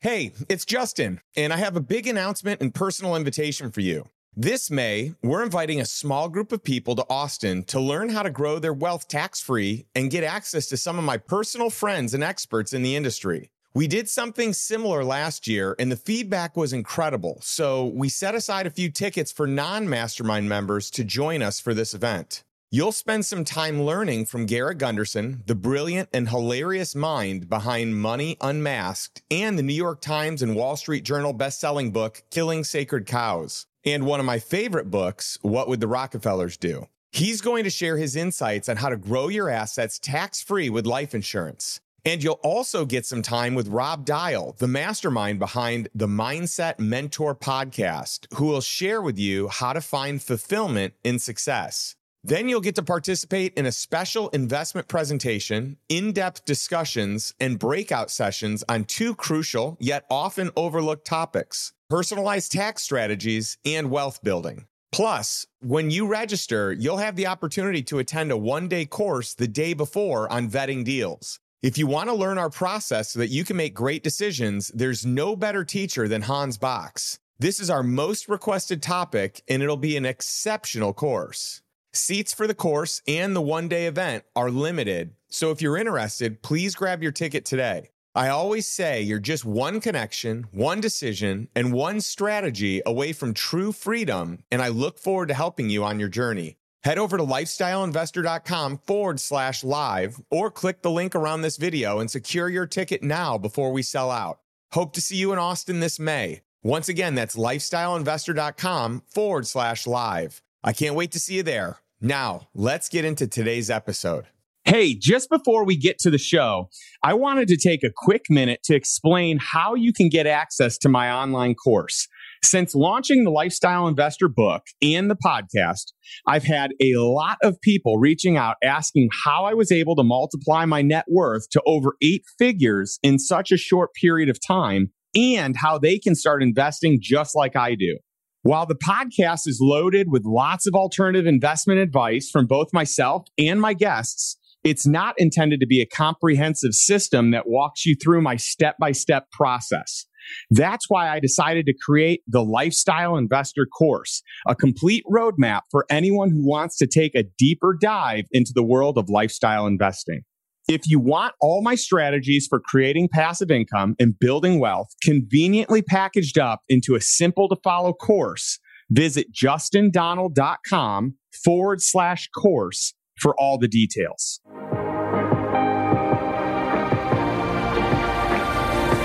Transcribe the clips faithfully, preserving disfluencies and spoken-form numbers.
Hey, it's Justin, and I have a big announcement and personal invitation for you. This May, we're inviting a small group of people to Austin to learn how to grow their wealth tax-free and get access to some of my personal friends and experts in the industry. We did something similar last year, and the feedback was incredible, so we set aside a few tickets for non-mastermind members to join us for this event. You'll spend some time learning from Garrett Gunderson, the brilliant and hilarious mind behind Money Unmasked and the New York Times and Wall Street Journal best-selling book, Killing Sacred Cows, and one of my favorite books, What Would the Rockefellers Do? He's going to share his insights on how to grow your assets tax-free with life insurance. And you'll also get some time with Rob Dial, the mastermind behind the Mindset Mentor Podcast, who will share with you how to find fulfillment in success. Then you'll get to participate in a special investment presentation, in-depth discussions, and breakout sessions on two crucial yet often overlooked topics: personalized tax strategies and wealth building. Plus, when you register, you'll have the opportunity to attend a one-day course the day before on vetting deals. If you want to learn our process so that you can make great decisions, there's no better teacher than Hans Box. This is our most requested topic, and it'll be an exceptional course. Seats for the course and the one-day event are limited, so if you're interested, please grab your ticket today. I always say you're just one connection, one decision, and one strategy away from true freedom, and I look forward to helping you on your journey. Head over to lifestyleinvestor.com forward slash live or click the link around this video and secure your ticket now before we sell out. Hope to see you in Austin this May. Once again, that's lifestyleinvestor.com forward slash live. I can't wait to see you there. Now, let's get into today's episode. Hey, just before we get to the show, I wanted to take a quick minute to explain how you can get access to my online course. Since launching the Lifestyle Investor book and the podcast, I've had a lot of people reaching out asking how I was able to multiply my net worth to over eight figures in such a short period of time and how they can start investing just like I do. While the podcast is loaded with lots of alternative investment advice from both myself and my guests, it's not intended to be a comprehensive system that walks you through my step-by-step process. That's why I decided to create the Lifestyle Investor Course, a complete roadmap for anyone who wants to take a deeper dive into the world of lifestyle investing. If you want all my strategies for creating passive income and building wealth conveniently packaged up into a simple to follow course, visit justindonald.com forward slash course for all the details.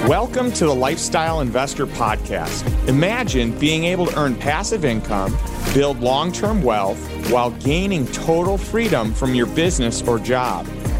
Welcome to the Lifestyle Investor Podcast. Imagine being able to earn passive income, build long-term wealth, while gaining total freedom from your business or job.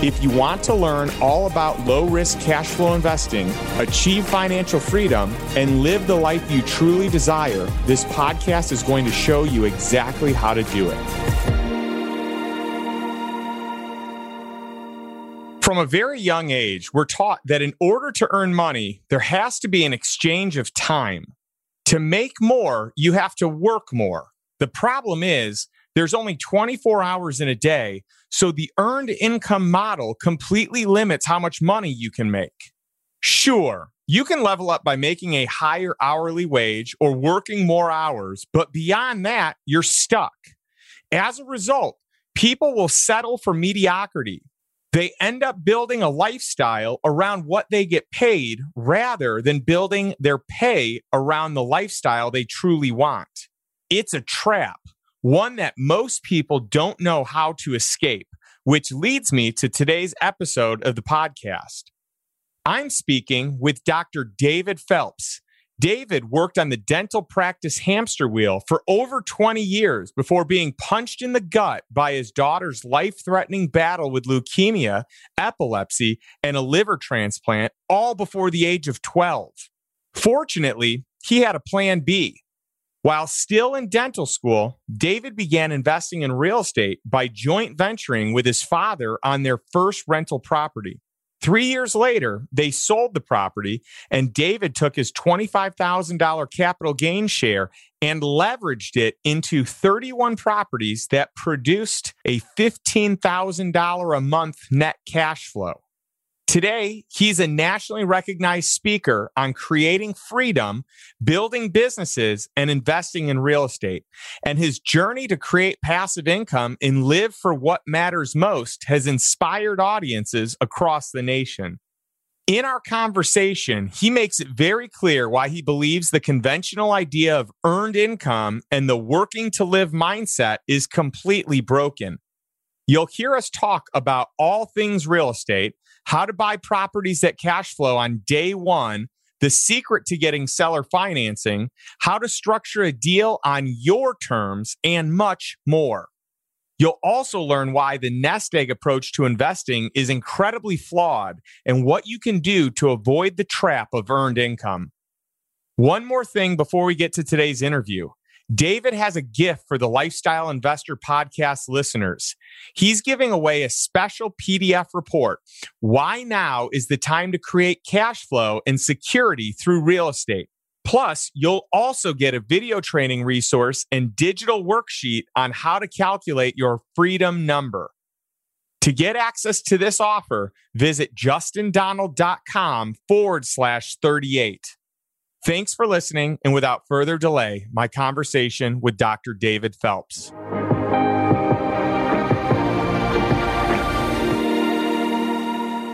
If you want to learn all about low-risk cash flow investing, achieve financial freedom, and live the life you truly desire, this podcast is going to show you exactly how to do it. From a very young age, we're taught that in order to earn money, there has to be an exchange of time. To make more, you have to work more. The problem is, there's only twenty-four hours in a day, so the earned income model completely limits how much money you can make. Sure, you can level up by making a higher hourly wage or working more hours, but beyond that, you're stuck. As a result, people will settle for mediocrity. They end up building a lifestyle around what they get paid rather than building their pay around the lifestyle they truly want. It's a trap. One that most people don't know how to escape, which leads me to today's episode of the podcast. I'm speaking with Doctor David Phelps. David worked on the dental practice hamster wheel for over twenty years before being punched in the gut by his daughter's life-threatening battle with leukemia, epilepsy, and a liver transplant, all before the age of twelve. Fortunately, he had a plan B. While still in dental school, David began investing in real estate by joint venturing with his father on their first rental property. Three years later, they sold the property, and David took his twenty-five thousand dollars capital gain share and leveraged it into thirty-one properties that produced a fifteen thousand dollars a month net cash flow. Today, he's a nationally recognized speaker on creating freedom, building businesses, and investing in real estate. And his journey to create passive income and live for what matters most has inspired audiences across the nation. In our conversation, he makes it very clear why he believes the conventional idea of earned income and the working to live mindset is completely broken. You'll hear us talk about all things real estate, how to buy properties that cash flow on day one, the secret to getting seller financing, how to structure a deal on your terms, and much more. You'll also learn why the nest egg approach to investing is incredibly flawed and what you can do to avoid the trap of earned income. One more thing before we get to today's interview. David has a gift for the Lifestyle Investor Podcast listeners. He's giving away a special P D F report. Why now is the time to create cash flow and security through real estate. Plus, you'll also get a video training resource and digital worksheet on how to calculate your freedom number. To get access to this offer, visit justindonald.com forward slash 38. Thanks for listening, and without further delay, my conversation with Doctor David Phelps.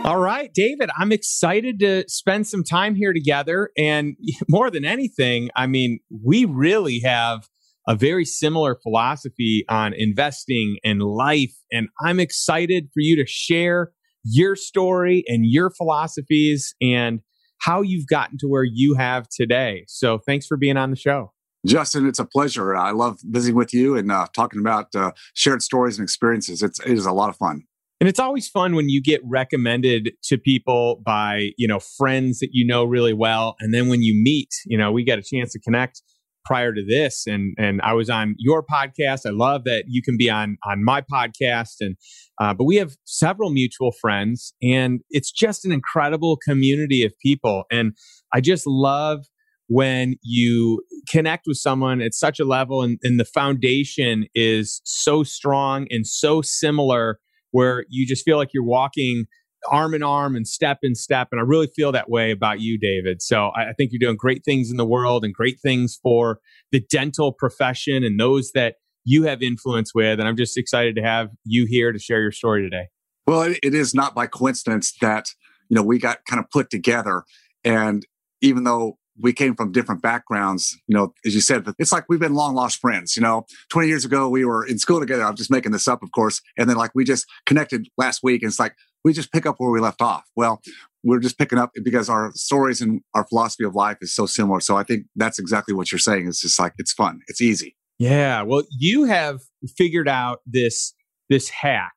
All right, David, I'm excited to spend some time here together, and more than anything, I mean, we really have a very similar philosophy on investing and life, and I'm excited for you to share your story and your philosophies and how you've gotten to where you have today. So thanks for being on the show. Justin, it's a pleasure. I love visiting with you and uh, talking about uh, shared stories and experiences. It's, it is a lot of fun. And it's always fun when you get recommended to people by, you know, friends that you know really well. And then when you meet, you know, we got a chance to connect prior to this. And and I was on your podcast. I love that you can be on on my podcast. And uh, but we have several mutual friends, and it's just an incredible community of people. And I just love when you connect with someone at such a level, and, and the foundation is so strong and so similar, where you just feel like you're walking arm in arm and step in step. And I really feel that way about you, David. So I think you're doing great things in the world and great things for the dental profession and those that you have influence with. And I'm just excited to have you here to share your story today. Well, it is not by coincidence that, you know, we got kind of put together. And even though we came from different backgrounds, you know, as you said, it's like we've been long lost friends. You know, twenty years ago, we were in school together. I'm just making this up, of course. And then like we just connected last week, and it's like, we just pick up where we left off. Well, we're just picking up because our stories and our philosophy of life is so similar. So I think that's exactly what you're saying. It's just like, it's fun. It's easy. Yeah. Well, you have figured out this, this hack,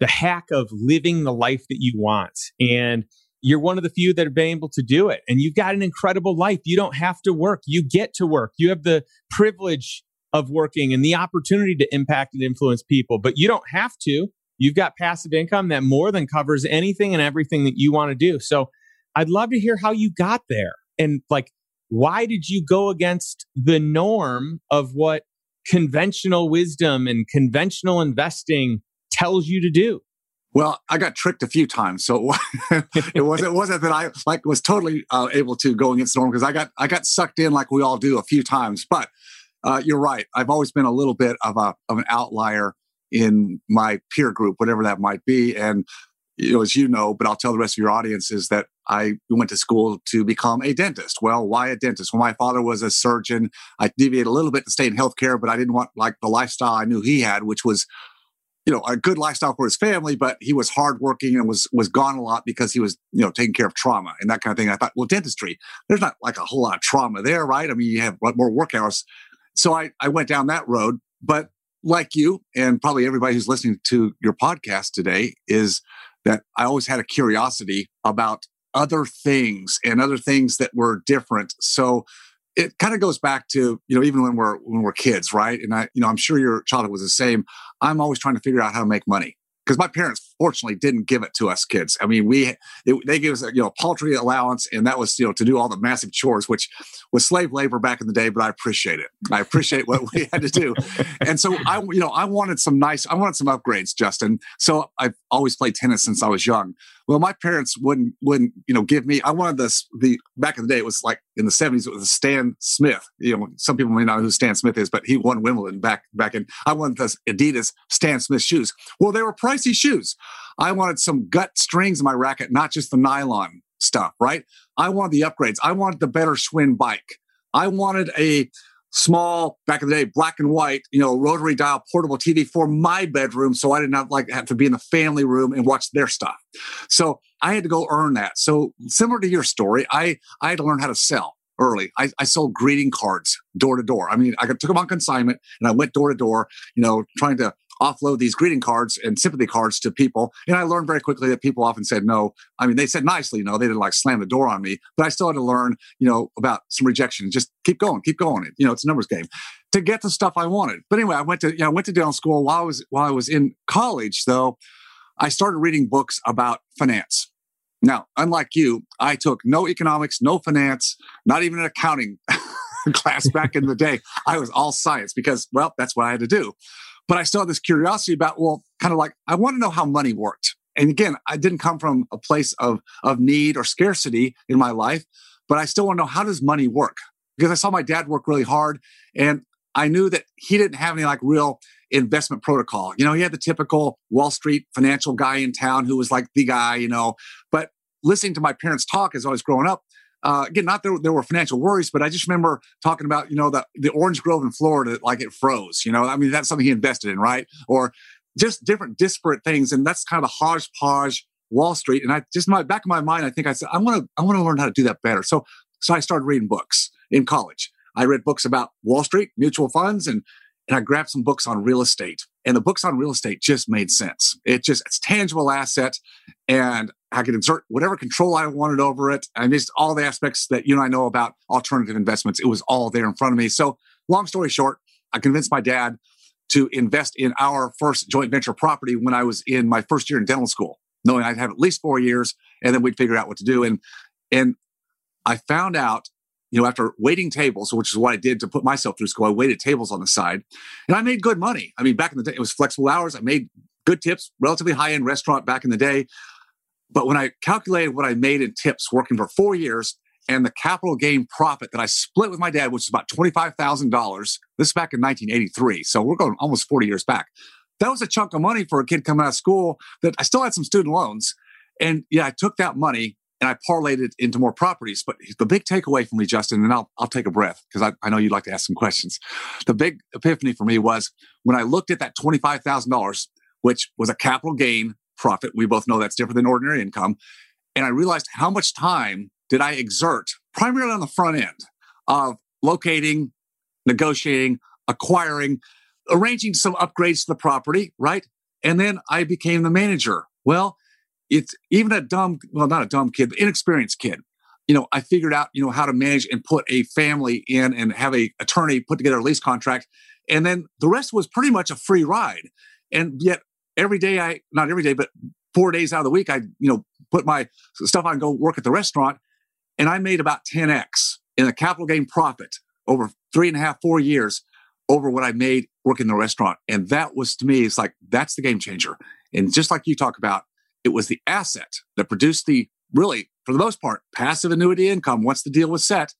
the hack of living the life that you want. And you're one of the few that have been able to do it. And you've got an incredible life. You don't have to work. You get to work. You have the privilege of working and the opportunity to impact and influence people, but you don't have to. You've got passive income that more than covers anything and everything that you want to do. So I'd love to hear how you got there. And like, why did you go against the norm of what conventional wisdom and conventional investing tells you to do? Well, I got tricked a few times, so it wasn't, it wasn't that I like was totally uh, able to go against the norm, because I got I got sucked in like we all do a few times. But uh, you're right; I've always been a little bit of a of an outlier in my peer group, whatever that might be. And, you know, as you know, but I'll tell the rest of your audience, is that I went to school to become a dentist. Well, why a dentist? Well, my father was a surgeon. I deviated a little bit to stay in healthcare, but I didn't want like the lifestyle I knew he had, which was, you know, a good lifestyle for his family, but he was hardworking and was was gone a lot because he was, you know, taking care of trauma and that kind of thing. And I thought, well, dentistry, there's not like a whole lot of trauma there, right? I mean, you have more work hours. So I, I went down that road. But like you, and probably everybody who's listening to your podcast today, is that I always had a curiosity about other things and other things that were different. So it kind of goes back to, you know, even when we're, when we're kids, right? And I, you know, I'm sure your childhood was the same. I'm always trying to figure out how to make money because my parents fortunately didn't give it to us kids. I mean, we, it, they gave us, you know, a paltry allowance, and that was, you know, to do all the massive chores, which was slave labor back in the day, but I appreciate it. I appreciate what we had to do. And so I, you know, I wanted some nice, I wanted some upgrades, Justin. So I've always played tennis since I was young. Well, my parents wouldn't, wouldn't, you know, give me, I wanted this, the, back in the day, it was like in the seventies, it was Stan Smith. You know, some people may not know who Stan Smith is, but he won Wimbledon back, back in, I wanted this Adidas Stan Smith shoes. Well, they were pricey shoes. I wanted some gut strings in my racket, not just the nylon stuff, right? I wanted the upgrades. I wanted the better Schwinn bike. I wanted a small, back in the day, black and white, you know, rotary dial portable T V for my bedroom, so I did not like have to be in the family room and watch their stuff. So I had to go earn that. So similar to your story, I, I had to learn how to sell early. I, I sold greeting cards door to door. I mean, I took them on consignment and I went door to door, you know, trying to offload these greeting cards and sympathy cards to people. And I learned very quickly that people often said no. I mean, they said nicely, no, they didn't like slam the door on me, but I still had to learn, you know, about some rejection. Just keep going, keep going. You know, it's a numbers game to get the stuff I wanted. But anyway, I went to, you know, I went to dental school. While I was, while I was in college though, I started reading books about finance. Now, unlike you, I took no economics, no finance, not even an accounting class back in the day. I was all science because, well, that's what I had to do. But I still had this curiosity about, well, kind of like, I want to know how money worked. And again, I didn't come from a place of, of need or scarcity in my life, but I still want to know, how does money work? Because I saw my dad work really hard, and I knew that he didn't have any like real investment protocol. You know, he had the typical Wall Street financial guy in town who was like the guy, you know. But listening to my parents talk as I was growing up, Uh, again, not that there were financial worries, but I just remember talking about, you know, the, the orange grove in Florida, like it froze, you know, I mean, that's something he invested in, right? Or just different disparate things. And that's kind of the hodgepodge Wall Street. And I just, in my back of my mind, I think I said, I want to, I want to learn how to do that better. So, so I started reading books in college. I read books about Wall Street, mutual funds, and, and I grabbed some books on real estate. And the books on real estate just made sense. It just, it's tangible asset, and I could exert whatever control I wanted over it. I missed all the aspects that you and I know about alternative investments. It was all there in front of me. So long story short, I convinced my dad to invest in our first joint venture property when I was in my first year in dental school, knowing I'd have at least four years and then we'd figure out what to do. And, and I found out, you know, after waiting tables, which is what I did to put myself through school, I waited tables on the side and I made good money. I mean, back in the day, it was flexible hours. I made good tips, relatively high-end restaurant back in the day. But when I calculated what I made in tips working for four years and the capital gain profit that I split with my dad, which is about twenty-five thousand dollars, this is back in nineteen eighty-three. So we're going almost forty years back. That was a chunk of money for a kid coming out of school that I still had some student loans. And yeah, I took that money and I parlayed it into more properties. But the big takeaway for me, Justin, and I'll, I'll take a breath because I, I know you'd like to ask some questions. The big epiphany for me was when I looked at that twenty-five thousand dollars, which was a capital gain profit. We both know that's different than ordinary income. And I realized how much time did I exert primarily on the front end of locating, negotiating, acquiring, arranging some upgrades to the property, right? And then I became the manager. Well, it's even a dumb, well, not a dumb kid, but inexperienced kid. You know, I figured out, you know, how to manage and put a family in and have an attorney put together a lease contract. And then the rest was pretty much a free ride. And yet, Every day, I not every day, but four days out of the week, I you know put my stuff on and go work at the restaurant, and I made about ten x in a capital gain profit over three and a half, four years over what I made working in the restaurant. And that was, to me, it's like, that's the game changer. And just like you talk about, it was the asset that produced the, really, for the most part, passive annuity income once the deal was set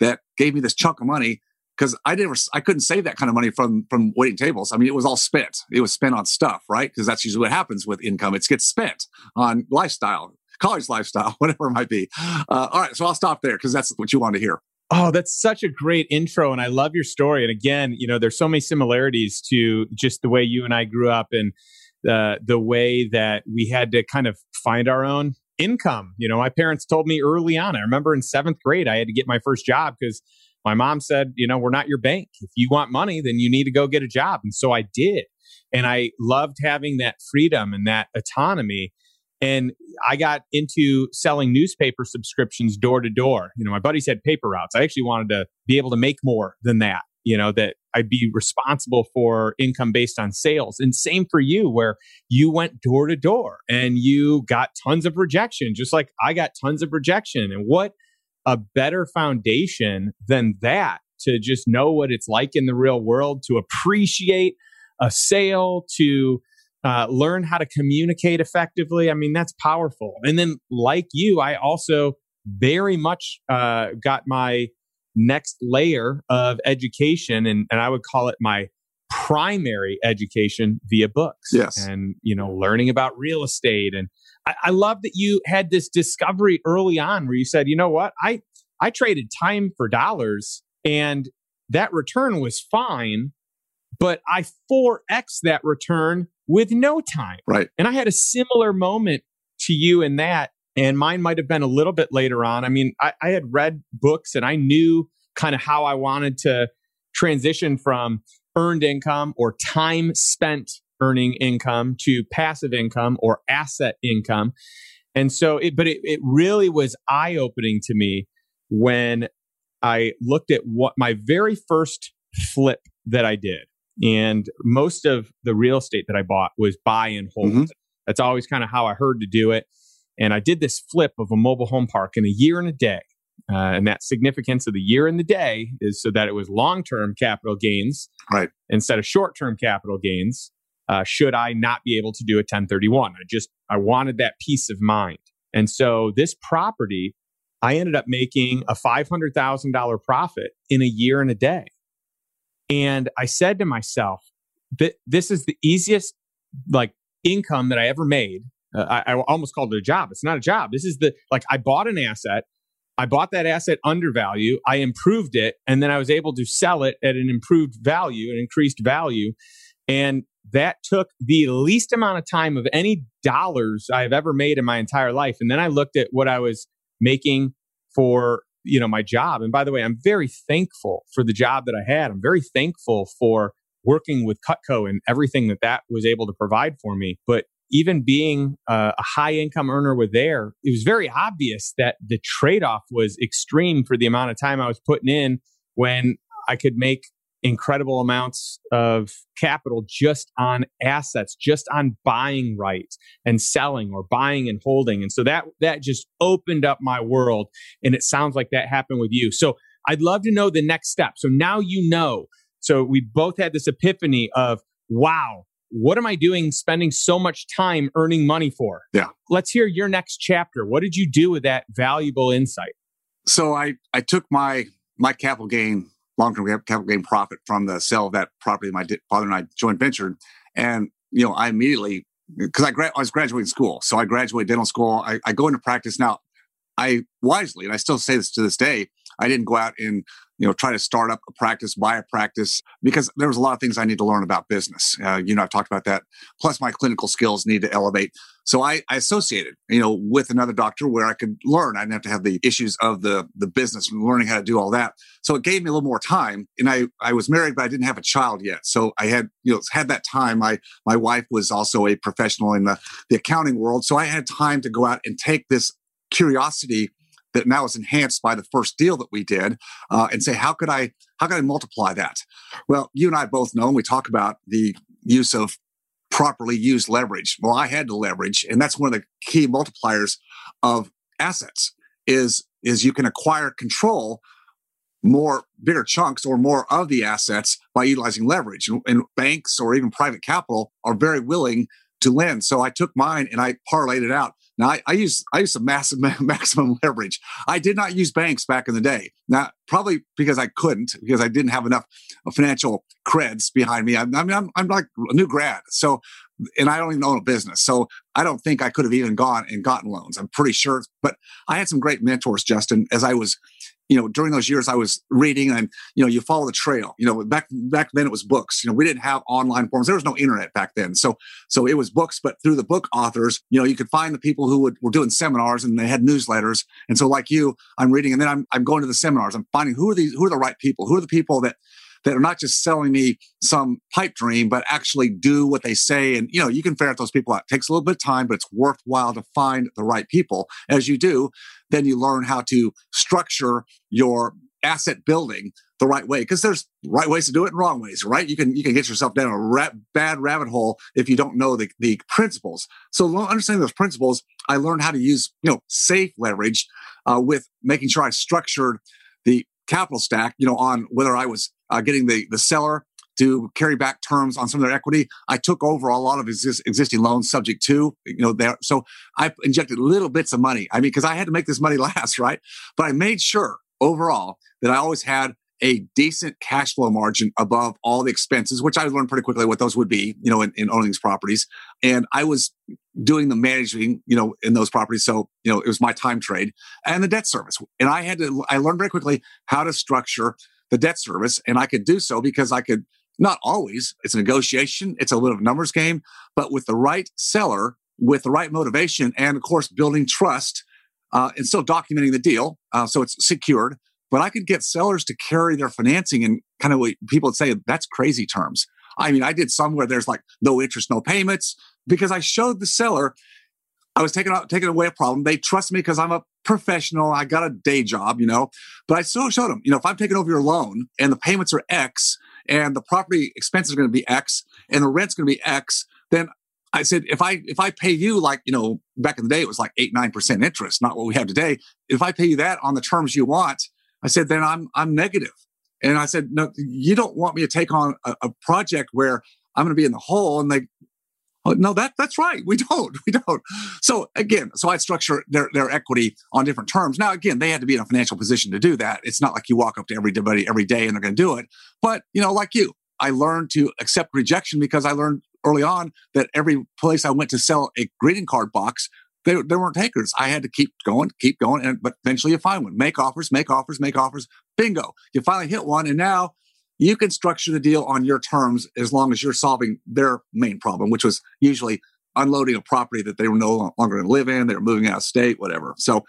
that gave me this chunk of money. Because I never, I couldn't save that kind of money from from waiting tables. I mean, it was all spent. It was spent on stuff, right? Because that's usually what happens with income. It gets spent on lifestyle, college lifestyle, whatever it might be. Uh, all right, so I'll stop there because that's what you want to hear. Oh, that's such a great intro, and I love your story. And again, you know, there's so many similarities to just the way you and I grew up, and the the way that we had to kind of find our own income. You know, my parents told me early on. I remember in seventh grade, I had to get my first job because my mom said, you know, we're not your bank. If you want money, then you need to go get a job. And so I did. And I loved having that freedom and that autonomy. And I got into selling newspaper subscriptions door to door. You know, my buddies had paper routes. I actually wanted to be able to make more than that, you know, that I'd be responsible for income based on sales. And same for you, where you went door to door and you got tons of rejection, just like I got tons of rejection. And what a better foundation than that, to just know what it's like in the real world, to appreciate a sale, to uh, learn how to communicate effectively. I mean, that's powerful. And then like you, I also very much uh, got my next layer of education, and, and I would call it my primary education via books. Yes. And, you know, learning about real estate. And I, I love that you had this discovery early on where you said, you know what, I, I traded time for dollars and that return was fine, but I four X that return with no time. Right. And I had a similar moment to you in that. And mine might have been a little bit later on. I mean, I, I had read books and I knew kind of how I wanted to transition from earned income or time spent earning income to passive income or asset income. And so, it, but it, it really was eye-opening to me when I looked at what my very first flip that I did. And most of the real estate that I bought was buy and hold. Mm-hmm. That's always kind of how I heard to do it. And I did this flip of a mobile home park in a year and a day. Uh, and that significance of the year and the day is so that it was long-term capital gains, right, instead of short-term capital gains, uh, should I not be able to do a ten thirty-one. I just, I wanted that peace of mind. And so this property, I ended up making a five hundred thousand dollars profit in a year and a day. And I said to myself that this is the easiest like income that I ever made. Uh, I, I almost called it a job. It's not a job. This is the, like, I bought an asset. I bought that asset under value. I improved it. And then I was able to sell it at an improved value, an increased value. And that took the least amount of time of any dollars I've ever made in my entire life. And then I looked at what I was making for, you know, my job. And by the way, I'm very thankful for the job that I had. I'm very thankful for working with Cutco and everything that that was able to provide for me. But even being uh, a high income earner with there, it was very obvious that the trade-off was extreme for the amount of time I was putting in when I could make incredible amounts of capital just on assets, just on buying right and selling, or buying and holding. And so that that just opened up my world. And it sounds like that happened with you. So I'd love to know the next step. So now you know. So we both had this epiphany of, wow, what am I doing spending so much time earning money for? Yeah. Let's hear your next chapter. What did you do with that valuable insight? So I, I took my my capital gain, long-term capital gain profit from the sale of that property my father and I joint ventured. And, you know, I immediately, because I, gra- I was graduating school. So I graduated dental school. I, I go into practice now. I wisely, and I still say this to this day, I didn't go out and, you know, try to start up a practice, buy a practice, because there was a lot of things I need to learn about business. Uh, you know, I've talked about that. Plus my clinical skills need to elevate. So I, I associated, you know, with another doctor where I could learn. I didn't have to have the issues of the, the business and learning how to do all that. So it gave me a little more time. And I, I was married, but I didn't have a child yet. So I had, you know, had that time. My, my wife was also a professional in the, the accounting world. So I had time to go out and take this curiosity that now is enhanced by the first deal that we did, uh, and say, how could I, how could I multiply that? Well, you and I both know, and we talk about the use of properly used leverage. Well, I had to leverage, and that's one of the key multipliers of assets is, is you can acquire control, more bigger chunks or more of the assets by utilizing leverage. And, and banks or even private capital are very willing to lend. So I took mine and I parlayed it out. Now, I, I use I use some massive maximum leverage. I did not use banks back in the day. Now, probably because I couldn't, because I didn't have enough financial creds behind me. I, I mean, I'm, I'm like a new grad, so, and I don't even own a business, so I don't think I could have even gone and gotten loans. I'm pretty sure, but I had some great mentors, Justin, as I was, you know, during those years I was reading, and, you know, you follow the trail. You know, back back then it was books. You know, we didn't have online forums. There was no internet back then. So so it was books, but through the book authors, you know, you could find the people who would, were doing seminars, and they had newsletters. And so like you, I'm reading, and then I'm I'm going to the seminars. I'm finding who are these, who are the right people? Who are the people that that are not just selling me some pipe dream, but actually do what they say. And, you know, you can ferret those people out. It takes a little bit of time, but it's worthwhile to find the right people. As you do, then you learn how to structure your asset building the right way, because there's right ways to do it and wrong ways, right? You can you can get yourself down a ra- bad rabbit hole if you don't know the, the principles. So understanding those principles, I learned how to use you know safe leverage uh, with making sure I structured the capital stack, you know, on whether I was uh, getting the the seller to carry back terms on some of their equity. I took over a lot of exist, existing loans subject to, you know, there. So I injected little bits of money. I mean, because I had to make this money last, right? But I made sure overall that I always had a decent cash flow margin above all the expenses, which I learned pretty quickly what those would be, you know, in, in owning these properties. And I was doing the managing, you know, in those properties. So, you know, it was my time trade and the debt service. And I had to, I learned very quickly how to structure the debt service. And I could do so because I could, not always, it's a negotiation, it's a little numbers game, but with the right seller, with the right motivation, and of course, building trust uh, and still documenting the deal. Uh, so it's secured. But I could get sellers to carry their financing and kind of what people would say, that's crazy terms. I mean, I did some where there's like no interest, no payments, because I showed the seller I was taking, out, taking away a problem. They trust me because I'm a professional. I got a day job, you know, but I still showed them, you know, if I'm taking over your loan and the payments are X and the property expenses are going to be X and the rent's going to be X, then I said, if I if I pay you like, you know, back in the day, it was like eight, nine percent interest, not what we have today. If I pay you that on the terms you want, I said, then I'm I'm negative. And I said, no, you don't want me to take on a, a project where I'm going to be in the hole. And they, oh, no, that that's right. We don't, we don't. So again, so I structure their, their equity on different terms. Now, again, they had to be in a financial position to do that. It's not like you walk up to everybody every day and they're going to do it. But, you know, like you, I learned to accept rejection because I learned early on that every place I went to sell a greeting card box, They, they weren't takers. I had to keep going, keep going. And, but eventually you find one. Make offers, make offers, make offers. Bingo. You finally hit one. And now you can structure the deal on your terms as long as you're solving their main problem, which was usually unloading a property that they were no longer going to live in. They were moving out of state, whatever. So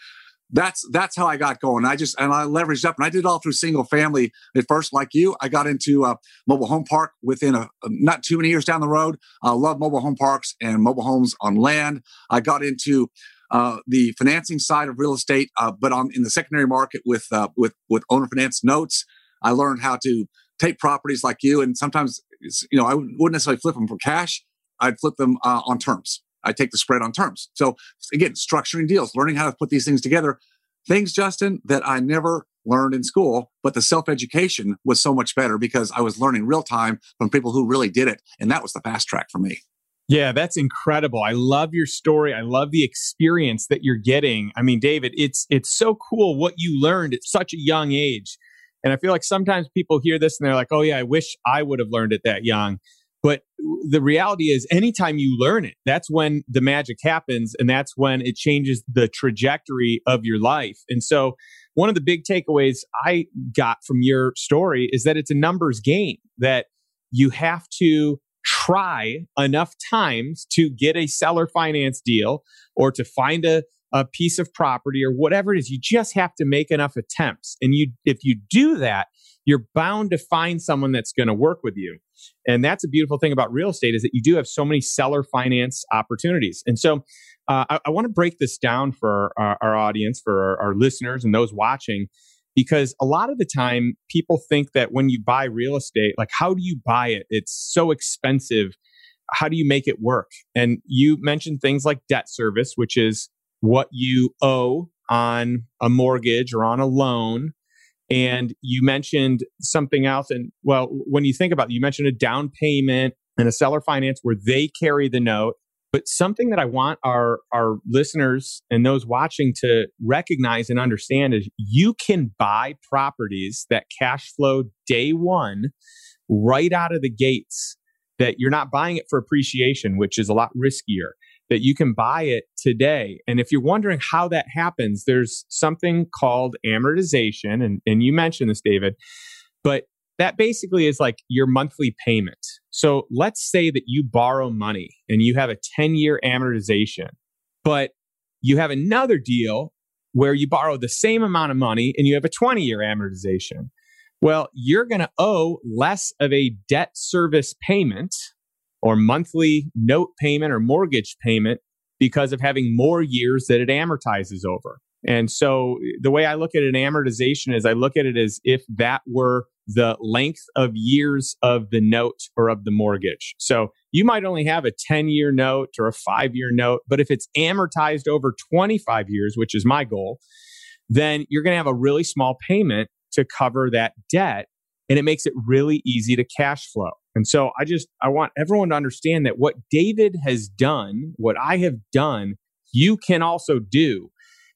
that's that's how I got going. I just, and I leveraged up, and I did it all through single family at first, like you. I got into a mobile home park within a, not too many years down the road. I love mobile home parks and mobile homes on land. I got into uh, the financing side of real estate, uh, but on in the secondary market with uh, with with owner finance notes. I learned how to take properties like you, and sometimes it's, you know I wouldn't necessarily flip them for cash. I'd flip them uh, on terms. I take the spread on terms. So again, structuring deals, learning how to put these things together. Things, Justin, that I never learned in school, but the self-education was so much better because I was learning real time from people who really did it. And that was the fast track for me. Yeah, that's incredible. I love your story. I love the experience that you're getting. I mean, David, it's it's so cool what you learned at such a young age. And I feel like sometimes people hear this and they're like, oh yeah, I wish I would have learned it that young. But the reality is, anytime you learn it, that's when the magic happens, and that's when it changes the trajectory of your life. And so one of the big takeaways I got from your story is that it's a numbers game, that you have to try enough times to get a seller finance deal or to find a, a piece of property or whatever it is. You just have to make enough attempts. And you, if you do that, you're bound to find someone that's going to work with you. And that's a beautiful thing about real estate, is that you do have so many seller finance opportunities. And so uh, I, I want to break this down for our, our audience, for our, our listeners and those watching, because a lot of the time people think that when you buy real estate, like, how do you buy it? It's so expensive. How do you make it work? And you mentioned things like debt service, which is what you owe on a mortgage or on a loan. And you mentioned something else. And well, when you think about it, you mentioned a down payment and a seller finance where they carry the note. But something that I want our, our listeners and those watching to recognize and understand is you can buy properties that cash flow day one right out of the gates, that you're not buying it for appreciation, which is a lot riskier, that you can buy it today. And if you're wondering how that happens, there's something called amortization. And, and you mentioned this, David, but that basically is like your monthly payment. So let's say that you borrow money and you have a ten-year amortization, but you have another deal where you borrow the same amount of money and you have a twenty-year amortization. Well, you're going to owe less of a debt service payment or monthly note payment or mortgage payment because of having more years that it amortizes over. And so the way I look at an amortization is I look at it as if that were the length of years of the note or of the mortgage. So you might only have a ten-year note or a five-year note, but if it's amortized over twenty-five years, which is my goal, then you're going to have a really small payment to cover that debt, and it makes it really easy to cash flow. And so I just, I want everyone to understand that what David has done, what I have done, you can also do.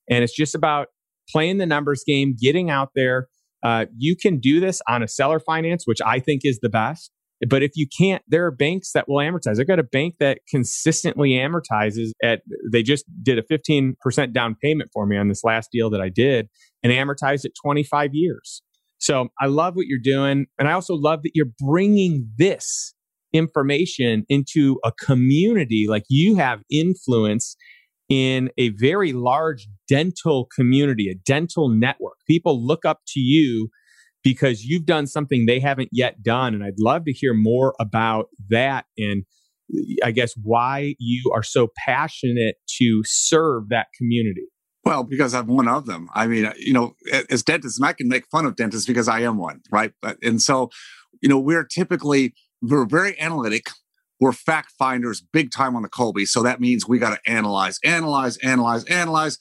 And it's just about playing the numbers game, getting out there. Uh, you can do this on a seller finance, which I think is the best. But if you can't, there are banks that will amortize. I've got a bank that consistently amortizes at, they just did a fifteen percent down payment for me on this last deal that I did and amortized at twenty-five years. So I love what you're doing. And I also love that you're bringing this information into a community. Like, you have influence in a very large dental community, a dental network. People look up to you because you've done something they haven't yet done. And I'd love to hear more about that, and I guess why you are so passionate to serve that community. Well, because I'm one of them. I mean, you know, as dentists, and I can make fun of dentists because I am one, right? But, and so, you know, we're typically, we're very analytic. We're fact finders big time on the Colby. So that means we got to analyze, analyze, analyze, analyze.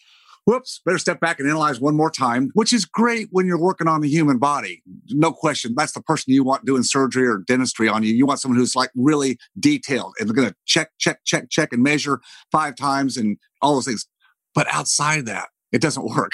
Whoops, better step back and analyze one more time, which is great when you're working on the human body. No question. That's the person you want doing surgery or dentistry on you. You want someone who's like really detailed and going to check, check, check, check and measure five times and all those things. But outside of that, it doesn't work.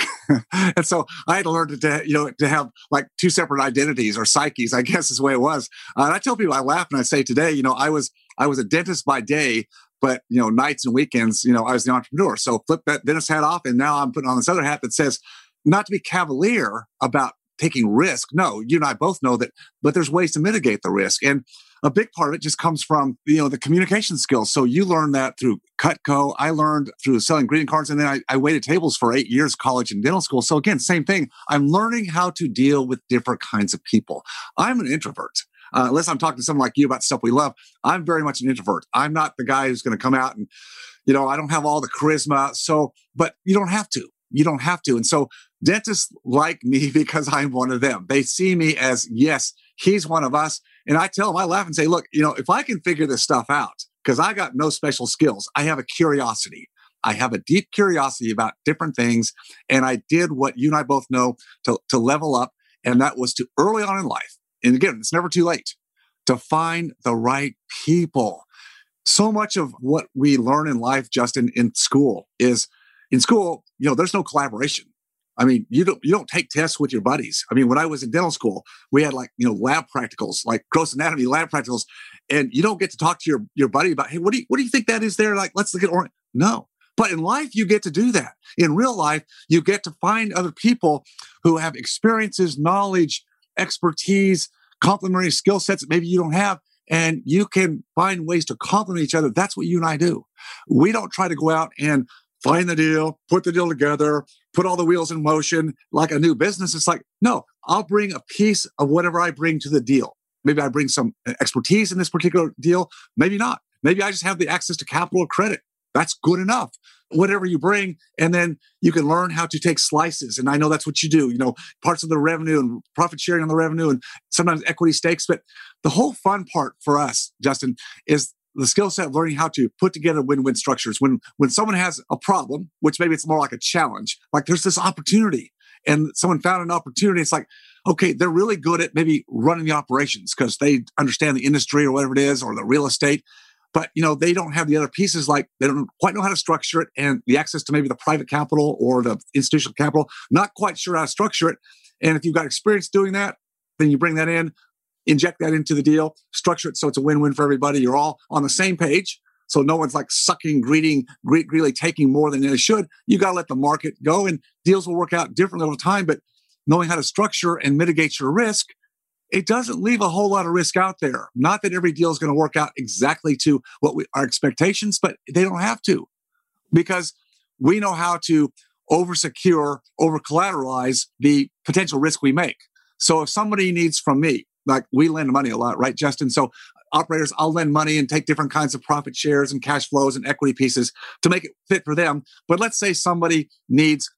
And so I had to learn to, you know, to have like two separate identities or psyches, I guess is the way it was. Uh, and I tell people, I laugh and I say today, you know, I was, I was a dentist by day, but, you know, nights and weekends, you know, I was the entrepreneur. So flip that dentist hat off. And now I'm putting on this other hat that says not to be cavalier about taking risk. No, you and I both know that, but there's ways to mitigate the risk. And a big part of it just comes from, you know, the communication skills. So you learn that through Cutco. I learned through selling greeting cards. And then I, I waited tables for eight years, college and dental school. So again, same thing. I'm learning how to deal with different kinds of people. I'm an introvert. Uh, unless I'm talking to someone like you about stuff we love, I'm very much an introvert. I'm not the guy who's going to come out and, you know, I don't have all the charisma. So, but you don't have to. You don't have to. And so dentists like me because I'm one of them. They see me as, yes, he's one of us. And I tell them, I laugh and say, look, you know, if I can figure this stuff out, because I got no special skills, I have a curiosity. I have a deep curiosity about different things. And I did what you and I both know to, to level up. And that was to early on in life. And again, it's never too late to find the right people. So much of what we learn in life, Justin, in school is in school, you know, there's no collaboration. I mean, you don't you don't take tests with your buddies. I mean, when I was in dental school, we had like, you know, lab practicals, like gross anatomy lab practicals, and you don't get to talk to your, your buddy about, hey, what do you what do you think that is there? Like, let's look at orange. No. But in life, you get to do that. In real life, you get to find other people who have experiences, knowledge, expertise, complementary skill sets that maybe you don't have, and you can find ways to complement each other. That's what you and I do. We don't try to go out and find the deal, put the deal together, put all the wheels in motion like a new business. It's like, no, I'll bring a piece of whatever I bring to the deal. Maybe I bring some expertise in this particular deal. Maybe not. Maybe I just have the access to capital or credit. That's good enough. Whatever you bring, and then you can learn how to take slices. And I know that's what you do, you know, parts of the revenue and profit sharing on the revenue and sometimes equity stakes. But the whole fun part for us, Justin, is the skill set of learning how to put together win-win structures. When when someone has a problem, which maybe it's more like a challenge, like there's this opportunity and someone found an opportunity. It's like, okay, they're really good at maybe running the operations because they understand the industry or whatever it is, or the real estate. But, you know, they don't have the other pieces, like they don't quite know how to structure it, and the access to maybe the private capital or the institutional capital, not quite sure how to structure it. And if you've got experience doing that, then you bring that in, inject that into the deal, structure it so it's a win-win for everybody. You're all on the same page. So no one's like sucking, greeting, greed, really taking more than they should. You got to let the market go, and deals will work out differently over time. But knowing how to structure and mitigate your risk, it doesn't leave a whole lot of risk out there. Not that every deal is going to work out exactly to what we, our expectations, but they don't have to, because we know how to over-secure, over-collateralize the potential risk we make. So if somebody needs from me, like we lend money a lot, right, Justin? So operators, I'll lend money and take different kinds of profit shares and cash flows and equity pieces to make it fit for them. But let's say somebody needs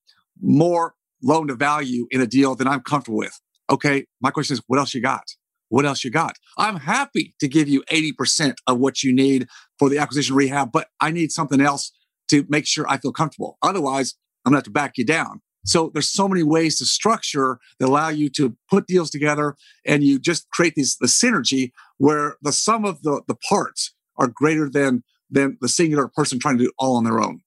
more loan to value in a deal than I'm comfortable with. Okay, my question is, what else you got? What else you got? I'm happy to give you eighty percent of what you need for the acquisition rehab, but I need something else to make sure I feel comfortable. Otherwise, I'm going to have to back you down. So there's so many ways to structure that allow you to put deals together, and you just create these the synergy where the sum of the, the parts are greater than than the singular person trying to do it all on their own.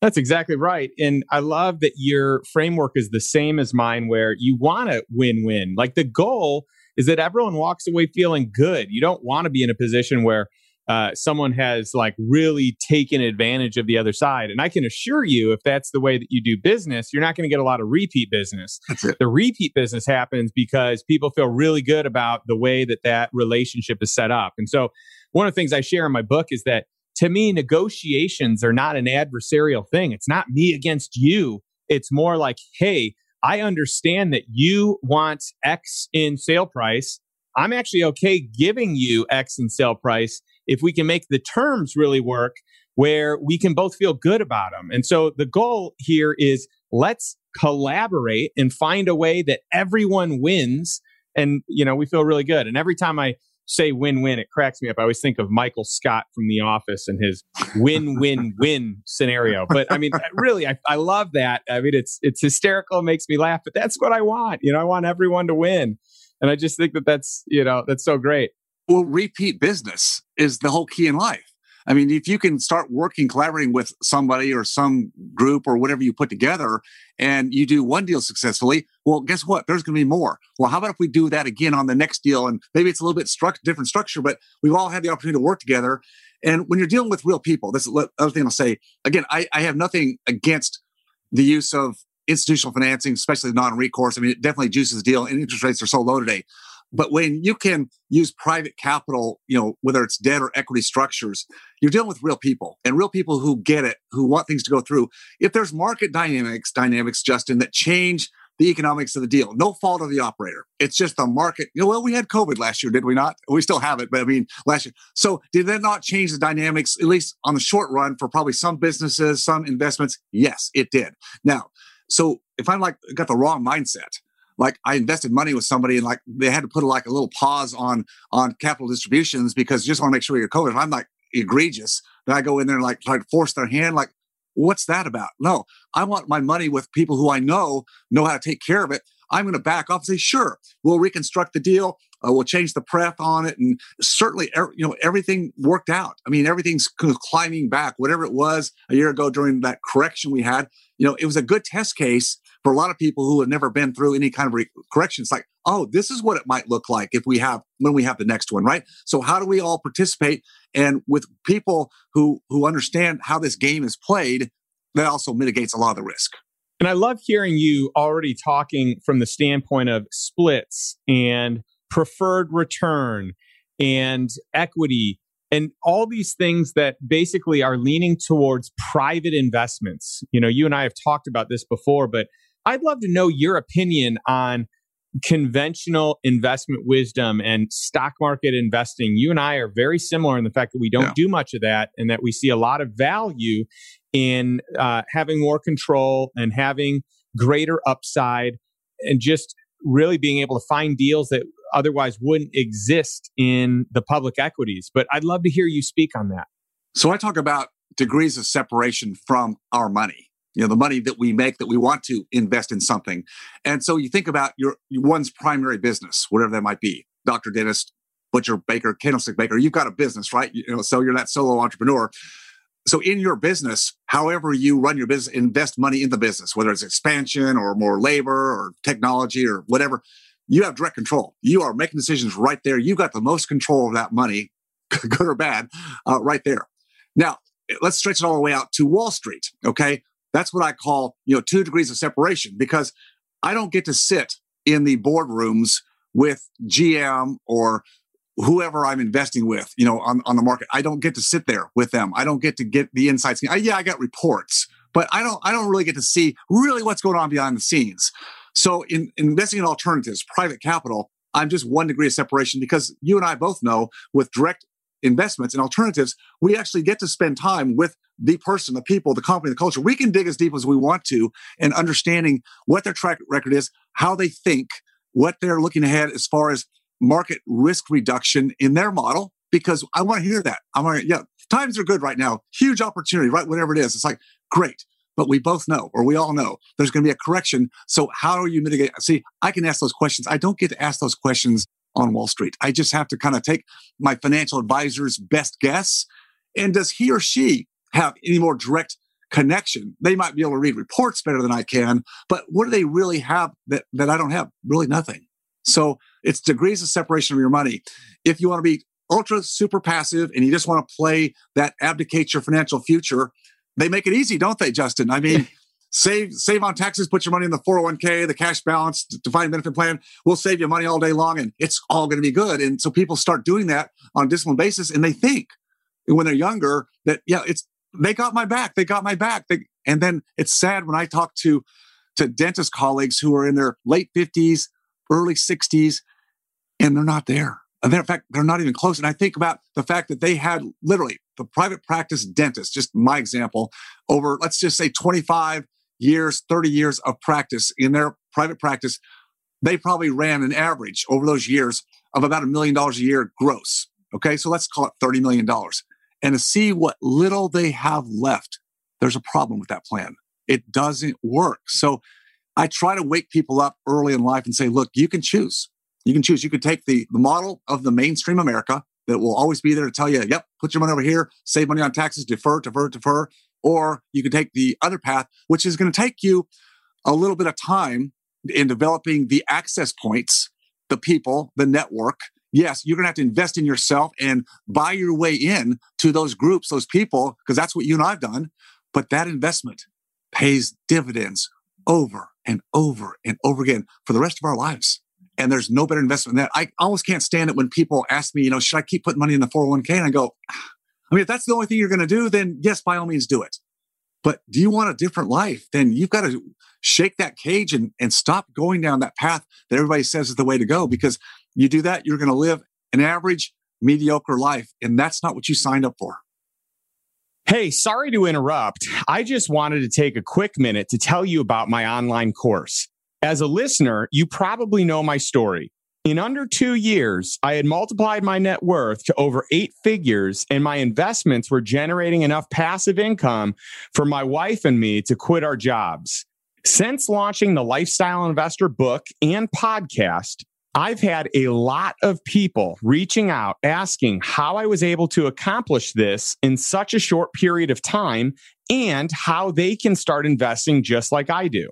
That's exactly right. And I love that your framework is the same as mine, where you want to win-win. Like the goal is that everyone walks away feeling good. You don't want to be in a position where uh, someone has like really taken advantage of the other side. And I can assure you, if that's the way that you do business, you're not going to get a lot of repeat business. That's it. The repeat business happens because people feel really good about the way that that relationship is set up. And so one of the things I share in my book is that, to me, negotiations are not an adversarial thing. It's not me against you. It's more like, hey, I understand that you want X in sale price. I'm actually okay giving you X in sale price if we can make the terms really work where we can both feel good about them. And so the goal here is let's collaborate and find a way that everyone wins. And, you know, we feel really good. And every time I say win-win, it cracks me up. I always think of Michael Scott from The Office and his win-win-win scenario. But I mean, really, I, I love that. I mean, it's it's hysterical, makes me laugh, but that's what I want. You know, I want everyone to win. And I just think that that's, you know, that's so great. Well, repeat business is the whole key in life. I mean, if you can start working, collaborating with somebody or some group or whatever you put together, and you do one deal successfully, well, guess what? There's going to be more. Well, how about if we do that again on the next deal? And maybe it's a little bit struct- different structure, but we've all had the opportunity to work together. And when you're dealing with real people, that's the other thing I'll say. Again, I, I have nothing against the use of institutional financing, especially non-recourse. I mean, it definitely juices the deal, and interest rates are so low today. But when you can use private capital, you know, whether it's debt or equity structures, you're dealing with real people and real people who get it, who want things to go through. If there's market dynamics, dynamics, Justin, that change the economics of the deal, no fault of the operator. It's just the market. You know, well, we had COVID last year, did we not? We still have it, but I mean, last year. So did that not change the dynamics, at least on the short run, for probably some businesses, some investments? Yes, it did. Now, so if I'm like, got the wrong mindset, like I invested money with somebody and like they had to put like a little pause on on capital distributions because you just want to make sure you're covered. If I'm like egregious, then I go in there and like try to force their hand. Like, what's that about? No, I want my money with people who I know, know how to take care of it. I'm going to back off and say, sure, we'll reconstruct the deal. Uh, we'll change the pref on it. And certainly, er- you know, everything worked out. I mean, everything's climbing back. Whatever it was a year ago during that correction we had, you know, it was a good test case for a lot of people who have never been through any kind of re- correction. It's like, oh, this is what it might look like if we have, when we have the next one, right? So how do we all participate? And with people who who understand how this game is played, that also mitigates a lot of the risk. And I love hearing you already talking from the standpoint of splits and preferred return and equity and all these things that basically are leaning towards private investments. You know, you and I have talked about this before, but I'd love to know your opinion on conventional investment wisdom and stock market investing. You and I are very similar in the fact that we don't yeah. do much of that, and that we see a lot of value in uh, having more control and having greater upside and just really being able to find deals that otherwise wouldn't exist in the public equities. But I'd love to hear you speak on that. So I talk about degrees of separation from our money. You know, the money that we make that we want to invest in something. And so you think about your one's primary business, whatever that might be, doctor, dentist, butcher, baker, candlestick baker. You've got a business, right? You know, so you're that solo entrepreneur. So in your business, however you run your business, invest money in the business, whether it's expansion or more labor or technology or whatever, you have direct control. You are making decisions right there. You got the most control of that money, good or bad, uh, right there. Now, let's stretch it all the way out to Wall Street, okay? That's what I call, you know, two degrees of separation, because I don't get to sit in the boardrooms with G M or whoever I'm investing with, you know, on, on the market. I don't get to sit there with them. I don't get to get the insights. I, yeah, I got reports, but I don't I don't really get to see really what's going on behind the scenes. So in, in investing in alternatives, private capital, I'm just one degree of separation, because you and I both know with direct investments and alternatives, we actually get to spend time with the person, the people, the company, the culture. We can dig as deep as we want to, and understanding what their track record is, how they think, what they're looking ahead as far as market risk reduction in their model, because I want to hear that. I want to, yeah, times are good right now. Huge opportunity, right? Whatever it is. It's like, great. But we both know, or we all know, there's going to be a correction. So how do you mitigate? See, I can ask those questions. I don't get to ask those questions on Wall Street. I just have to kind of take my financial advisor's best guess. And does he or she have any more direct connection? They might be able to read reports better than I can, but what do they really have that, that I don't have? Really nothing. So it's degrees of separation of your money. If you want to be ultra super passive and you just want to play that abdicate your financial future, they make it easy, don't they, Justin? I mean, save save on taxes, put your money in the four oh one k, the cash balance, defined benefit plan. We'll save you money all day long, and it's all going to be good. And so people start doing that on a disciplined basis, and they think when they're younger that, yeah, it's they got my back, they got my back. They, and then it's sad when I talk to, to dentist colleagues who are in their late fifties, early sixties, and they're not there. And in fact, they're not even close. And I think about the fact that they had literally the private practice dentist, just my example, over, let's just say twenty-five years, thirty years of practice in their private practice. They probably ran an average over those years of about a million dollars a year gross. Okay. So let's call it thirty million dollars. And to see what little they have left, there's a problem with that plan. It doesn't work. So I try to wake people up early in life and say, look, you can choose. You can choose. You could take the, the model of the mainstream America that will always be there to tell you, yep, put your money over here, save money on taxes, defer, defer, defer. Or you could take the other path, which is going to take you a little bit of time in developing the access points, the people, the network. Yes, you're going to have to invest in yourself and buy your way in to those groups, those people, because that's what you and I've done. But that investment pays dividends over and over and over again for the rest of our lives. And there's no better investment than that. I almost can't stand it when people ask me, you know, should I keep putting money in the four oh one k? And I go, I mean, if that's the only thing you're going to do, then yes, by all means do it. But do you want a different life? Then you've got to shake that cage and, and stop going down that path that everybody says is the way to go. Because you do that, you're going to live an average, mediocre life. And that's not what you signed up for. Hey, sorry to interrupt. I just wanted to take a quick minute to tell you about my online course. As a listener, you probably know my story. In under two years, I had multiplied my net worth to over eight figures, and my investments were generating enough passive income for my wife and me to quit our jobs. Since launching the Lifestyle Investor book and podcast, I've had a lot of people reaching out asking how I was able to accomplish this in such a short period of time and how they can start investing just like I do.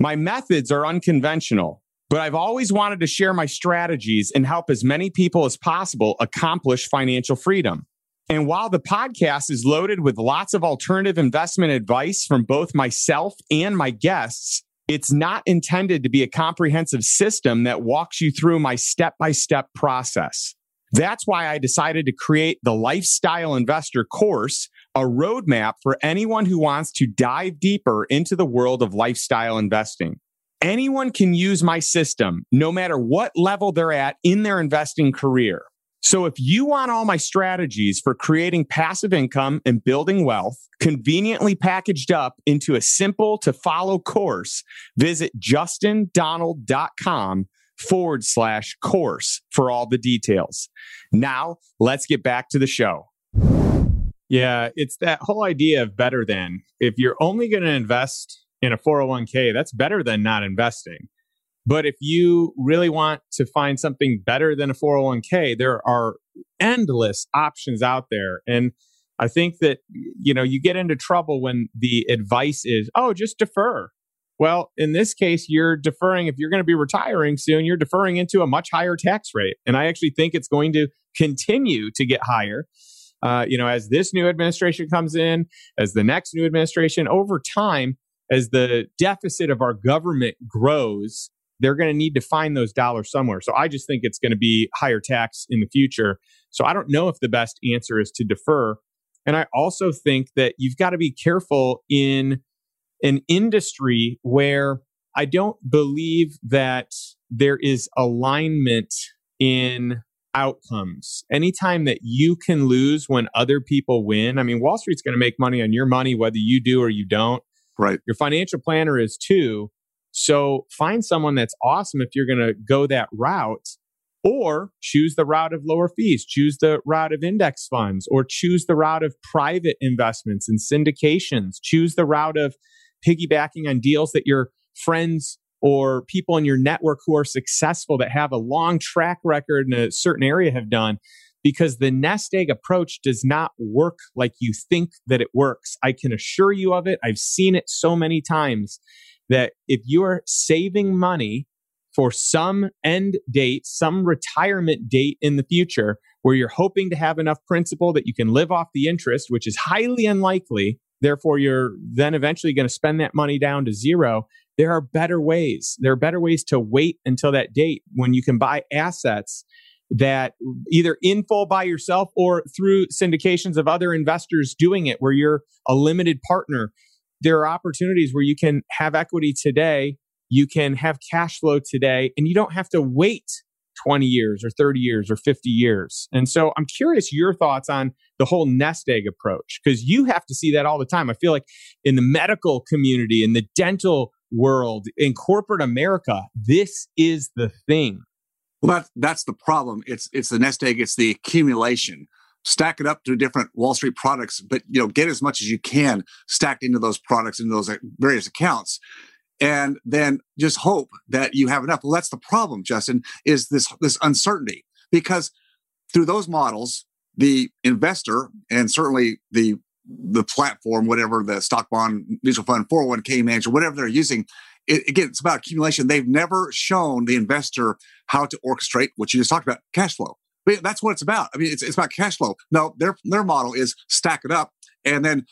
My methods are unconventional, but I've always wanted to share my strategies and help as many people as possible accomplish financial freedom. And while the podcast is loaded with lots of alternative investment advice from both myself and my guests, it's not intended to be a comprehensive system that walks you through my step-by-step process. That's why I decided to create the Lifestyle Investor Course, a roadmap for anyone who wants to dive deeper into the world of lifestyle investing. Anyone can use my system, no matter what level they're at in their investing career. So if you want all my strategies for creating passive income and building wealth, conveniently packaged up into a simple to follow course, visit justin donald dot com forward slash course for all the details. Now, let's get back to the show. Yeah, it's that whole idea of better than. If you're only going to invest in a four oh one k, that's better than not investing. But if you really want to find something better than a four oh one k, there are endless options out there. And I think that, you know, you get into trouble when the advice is, oh, just defer. Well, in this case, you're deferring. If you're going to be retiring soon, you're deferring into a much higher tax rate. And I actually think it's going to continue to get higher, uh, you know, as this new administration comes in, as the next new administration, over time, as the deficit of our government grows, they're going to need to find those dollars somewhere. So I just think it's going to be higher tax in the future. So I don't know if the best answer is to defer. And I also think that you've got to be careful in an industry where I don't believe that there is alignment in outcomes. Anytime that you can lose when other people win, I mean, Wall Street's going to make money on your money, whether you do or you don't. Right. Your financial planner is too. So find someone that's awesome if you're going to go that route, or choose the route of lower fees, choose the route of index funds, or choose the route of private investments and syndications, choose the route of piggybacking on deals that your friends or people in your network who are successful that have a long track record in a certain area have done, because the nest egg approach does not work like you think that it works. I can assure you of it. I've seen it so many times that if you are saving money for some end date, some retirement date in the future where you're hoping to have enough principal that you can live off the interest, which is highly unlikely, therefore you're then eventually going to spend that money down to zero, there are better ways. There are better ways to wait until that date when you can buy assets that either in full by yourself or through syndications of other investors doing it where you're a limited partner. There are opportunities where you can have equity today, you can have cash flow today, and you don't have to wait twenty years or thirty years or fifty years. And so I'm curious your thoughts on the whole nest egg approach, because you have to see that all the time. I feel like in the medical community, in the dental world, in corporate America, this is the thing. Well, that, that's the problem. It's it's the nest egg. It's the accumulation. Stack it up to different Wall Street products, but you know, get as much as you can stacked into those products, into those various accounts, and then just hope that you have enough. Well, that's the problem, Justin, is this this uncertainty, because through those models, the investor and certainly the the platform, whatever the stock, bond, mutual fund, four oh one k manager, whatever they're using, it, again, it's about accumulation. They've never shown the investor how to orchestrate what you just talked about, cash flow. But that's what it's about. I mean, it's it's about cash flow. Now, their their model is stack it up, and then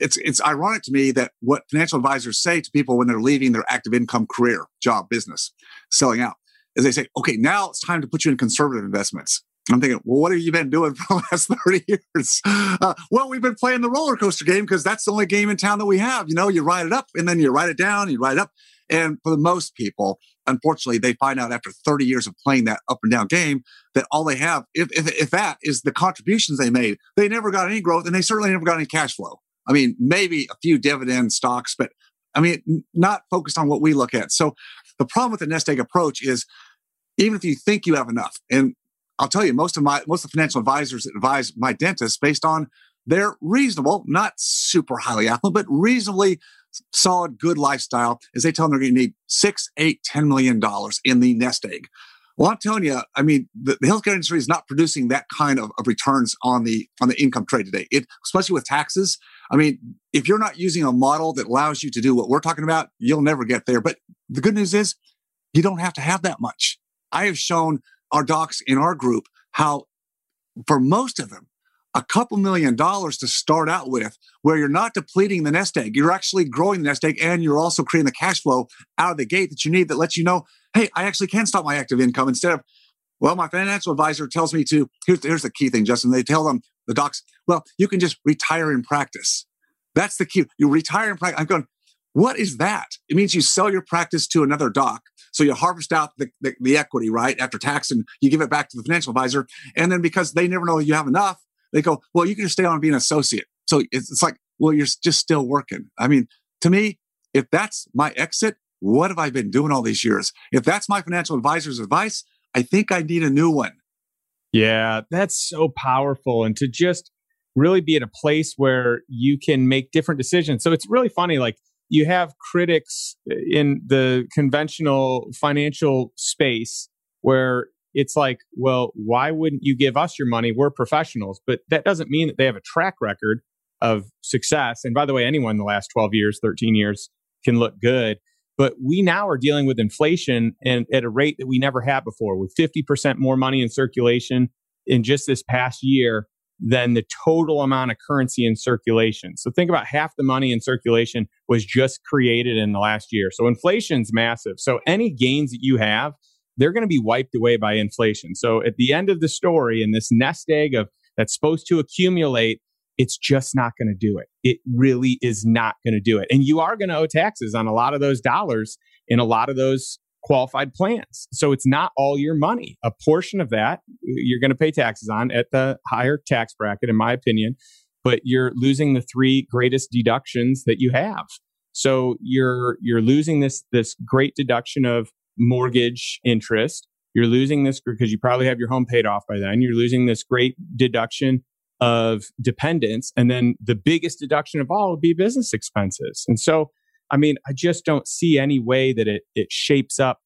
it's it's ironic to me that what financial advisors say to people when they're leaving their active income career, job, business, selling out, is they say, "Okay, now it's time to put you in conservative investments." I'm thinking, well, what have you been doing for the last thirty years? Uh, well, we've been playing the roller coaster game because that's the only game in town that we have. You know, you ride it up and then you ride it down, you ride it up. And for the most people, unfortunately, they find out after thirty years of playing that up and down game that all they have, if, if, if that, is the contributions they made. They never got any growth and they certainly never got any cash flow. I mean, maybe a few dividend stocks, but I mean, not focused on what we look at. So the problem with the nest egg approach is even if you think you have enough, and I'll tell you, most of my most of the financial advisors that advise my dentist based on their reasonable, not super highly affluent, but reasonably solid, good lifestyle, is they tell them they're going to need six, eight, ten million dollars in the nest egg. Well, I'm telling you, I mean, the, the healthcare industry is not producing that kind of, of returns on the on the income trade today. It, especially with taxes. I mean, if you're not using a model that allows you to do what we're talking about, you'll never get there. But the good news is, you don't have to have that much. I have shown our docs in our group how, for most of them, a couple million dollars to start out with, where you're not depleting the nest egg, you're actually growing the nest egg, and you're also creating the cash flow out of the gate that you need that lets you know, hey, I actually can stop my active income instead of, well, my financial advisor tells me to. Here's, here's the key thing, Justin. They tell them, the docs, well, you can just retire in practice. That's the key. You retire in practice. I'm going, what is that? It means you sell your practice to another doc. So you harvest out the, the, the equity, right, after tax, and you give it back to the financial advisor. And then because they never know you have enough, they go, well, you can just stay on and be an associate. So it's, it's like, well, you're just still working. I mean, to me, if that's my exit, what have I been doing all these years? If that's my financial advisor's advice, I think I need a new one. Yeah, that's so powerful. And to just really be at a place where you can make different decisions. So it's really funny, like, you have critics in the conventional financial space where it's like, well, why wouldn't you give us your money? We're professionals. But that doesn't mean that they have a track record of success. And by the way, anyone in the last twelve years, thirteen years can look good. But we now are dealing with inflation and at a rate that we never had before, with fifty percent more money in circulation in just this past year than the total amount of currency in circulation. So think about half the money in circulation was just created in the last year. So inflation's massive. So any gains that you have, they're going to be wiped away by inflation. So at the end of the story, in this nest egg of that's supposed to accumulate, it's just not going to do it. It really is not going to do it. And you are going to owe taxes on a lot of those dollars in a lot of those qualified plans. So it's not all your money. A portion of that you're going to pay taxes on at the higher tax bracket, in my opinion, but you're losing the three greatest deductions that you have. So you're you're losing this this great deduction of mortgage interest. You're losing this because you probably have your home paid off by then. You're losing this great deduction of dependents. And then the biggest deduction of all would be business expenses. And so, I mean, I just don't see any way that it it shapes up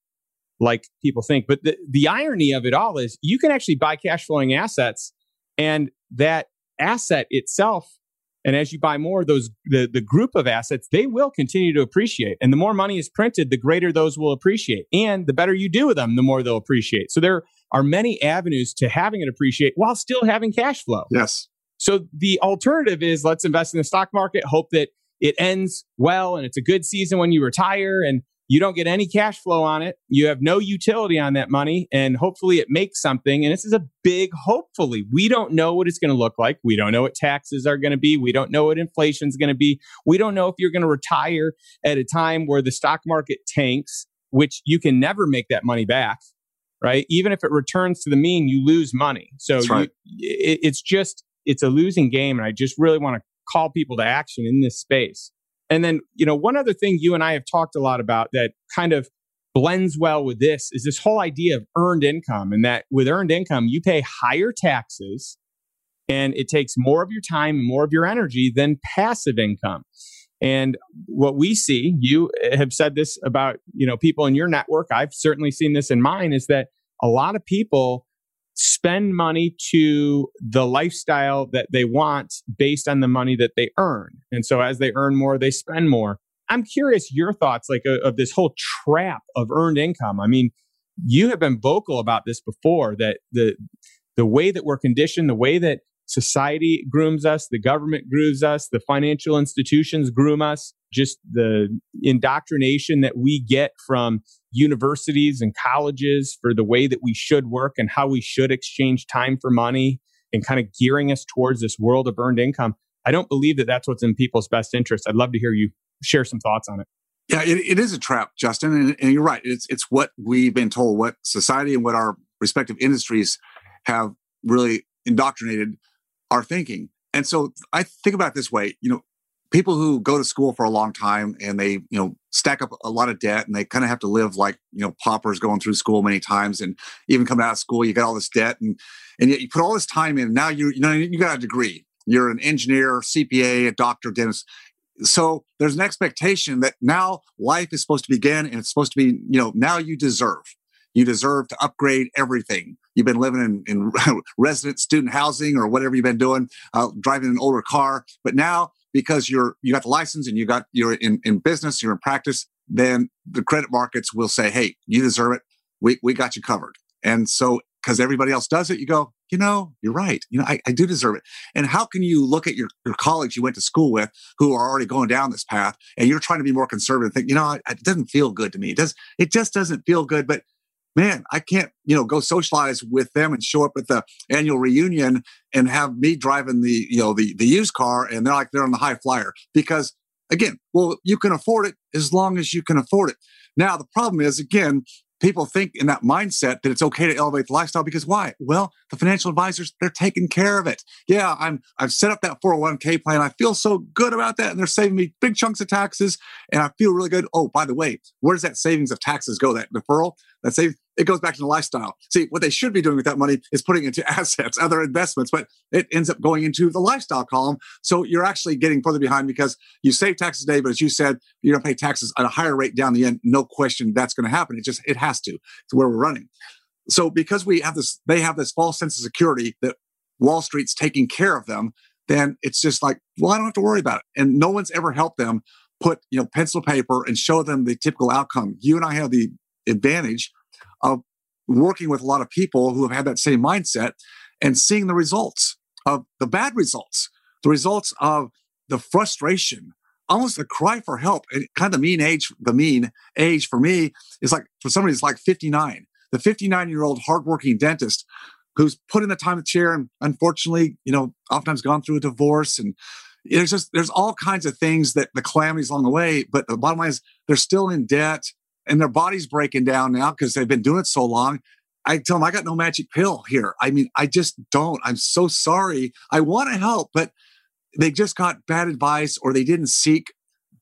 like people think. But the, the irony of it all is you can actually buy cash flowing assets, and that asset itself, and as you buy more, those the, the group of assets, they will continue to appreciate. And the more money is printed, the greater those will appreciate. And the better you do with them, the more they'll appreciate. So there are many avenues to having it appreciate while still having cash flow. Yes. So the alternative is let's invest in the stock market, hope that it ends well and it's a good season when you retire and you don't get any cash flow on it. You have no utility on that money, and hopefully it makes something. And this is a big hopefully. We don't know what it's going to look like. We don't know what taxes are going to be. We don't know what inflation is going to be. We don't know if you're going to retire at a time where the stock market tanks, which you can never make that money back, right? Even if it returns to the mean, you lose money. So right. you, it, it's just, it's a losing game. And I just really want to call people to action in this space. And then, you know, one other thing you and I have talked a lot about that kind of blends well with this is this whole idea of earned income, and that with earned income, you pay higher taxes and it takes more of your time and more of your energy than passive income. And what we see, you have said this about, you know, people in your network. I've certainly seen this in mine, is that a lot of people spend money to the lifestyle that they want based on the money that they earn. And so as they earn more, they spend more. I'm curious your thoughts like uh, of this whole trap of earned income. I mean, you have been vocal about this before, that the the way that we're conditioned, the way that society grooms us, the government grooms us, the financial institutions groom us, just the indoctrination that we get from universities and colleges for the way that we should work and how we should exchange time for money, and kind of gearing us towards this world of earned income. I don't believe that that's what's in people's best interest. I'd love to hear you share some thoughts on it. Yeah, it, it is a trap, Justin. And, and you're right. It's it's what we've been told, what society and what our respective industries have really indoctrinated our thinking. And so I think about it this way, you know, people who go to school for a long time and they, you know, stack up a lot of debt, and they kind of have to live like, you know, paupers going through school many times, and even coming out of school, you got all this debt, and and yet you put all this time in. And now you, you know, you got a degree. You're an engineer, C P A, a doctor, dentist. So there's an expectation that now life is supposed to begin, and it's supposed to be, you know, now you deserve. You deserve to upgrade everything. You've been living in, in resident student housing or whatever you've been doing, uh, driving an older car. But now, because you're you got the license and you got you're in, in business, you're in practice, then the credit markets will say, "Hey, you deserve it. We we got you covered." And so, because everybody else does it, you go, you know, you're right. You know, I, I do deserve it. And how can you look at your, your colleagues you went to school with who are already going down this path, and you're trying to be more conservative? And think, you know, it, it doesn't feel good to me. It does. It just doesn't feel good. But man, I can't, you know, go socialize with them and show up at the annual reunion and have me driving the, you know, the, the used car, and they're like, they're on the high flyer. Because again, well, you can afford it as long as you can afford it. Now, the problem is, again, people think in that mindset that it's okay to elevate the lifestyle because why? Well, the financial advisors, they're taking care of it. Yeah, I'm, I've set up that four oh one k plan. I feel so good about that. And they're saving me big chunks of taxes, and I feel really good. Oh, by the way, where does that savings of taxes go? That deferral, that savings? It goes back to the lifestyle. See, what they should be doing with that money is putting it into assets, other investments, but it ends up going into the lifestyle column. So you're actually getting further behind because you save taxes today, but as you said, you're going to pay taxes at a higher rate down the end. No question that's going to happen. It just, it has to. It's where we're running. So because we have this, they have this false sense of security that Wall Street's taking care of them, then it's just like, well, I don't have to worry about it. And no one's ever helped them put, you know, pencil to paper and show them the typical outcome. You and I have the advantage of working with a lot of people who have had that same mindset and seeing the results of the bad results, the results of the frustration, almost the cry for help. And kind of the mean age, the mean age for me is like, for somebody it's like fifty-nine, the fifty-nine year old hardworking dentist who's put in the time of chair and unfortunately, you know, oftentimes gone through a divorce, and there's just, there's all kinds of things that the calamities along the way, but the bottom line is they're still in debt. and their body's breaking down now because they've been doing it so long. I tell them, I got no magic pill here. I mean, I just don't. I'm so sorry. I want to help, but they just got bad advice, or they didn't seek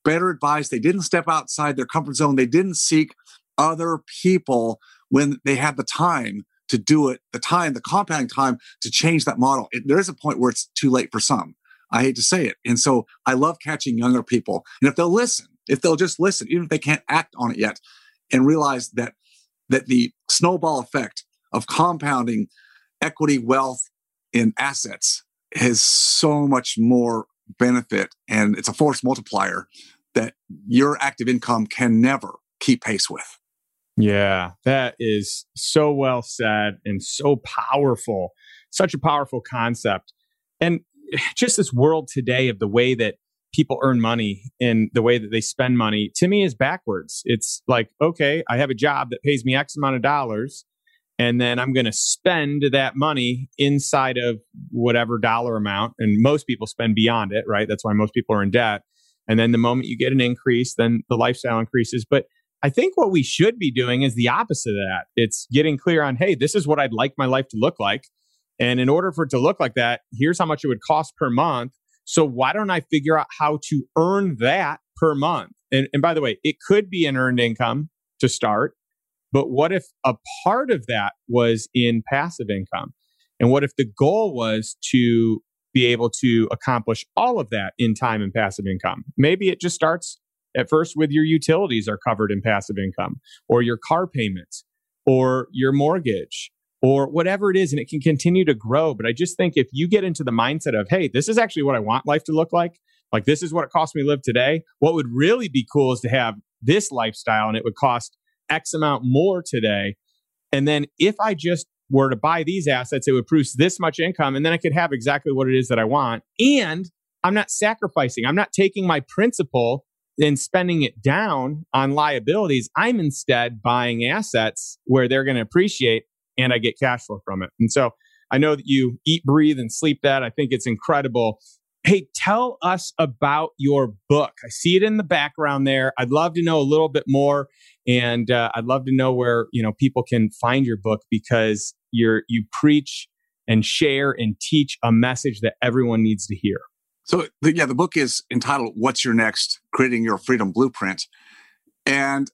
better advice. They didn't step outside their comfort zone. They didn't seek other people when they had the time to do it, the time, the compounding time to change that model. It, there is a point where it's too late for some. I hate to say it. And so I love catching younger people. And if they'll listen, if they'll just listen, even if they can't act on it yet, and realize that that the snowball effect of compounding equity, wealth, and assets has so much more benefit, and it's a force multiplier that your active income can never keep pace with. Yeah, that is so well said and so powerful. Such a powerful concept. And just this world today of the way that people earn money and the way that they spend money, to me, is backwards. It's like, okay, I have a job that pays me X amount of dollars, and then I'm going to spend that money inside of whatever dollar amount. And most people spend beyond it, right? That's why most people are in debt. And then the moment you get an increase, then the lifestyle increases. But I think what we should be doing is the opposite of that. It's getting clear on, hey, this is what I'd like my life to look like. And in order for it to look like that, here's how much it would cost per month. So why don't I figure out how to earn that per month? And, and by the way, it could be an earned income to start. But what if a part of that was in passive income? And what if the goal was to be able to accomplish all of that in time and passive income? Maybe it just starts at first with your utilities are covered in passive income, or your car payments, or your mortgage, or whatever it is, and it can continue to grow. But I just think if you get into the mindset of, hey, this is actually what I want life to look like, like this is what it cost me to live today. What would really be cool is to have this lifestyle, and it would cost X amount more today. And then if I just were to buy these assets, it would produce this much income, and then I could have exactly what it is that I want. And I'm not sacrificing. I'm not taking my principal and spending it down on liabilities. I'm instead buying assets where they're going to appreciate, and I get cash flow from it. And so I know that you eat, breathe, and sleep that. I think it's incredible. Hey, tell us about your book. I see it in the background there. I'd love to know a little bit more, and uh, I'd love to know where you know people can find your book, because you're you preach and share and teach a message that everyone needs to hear. So yeah, the book is entitled "What's Your Next? Creating Your Freedom Blueprint," and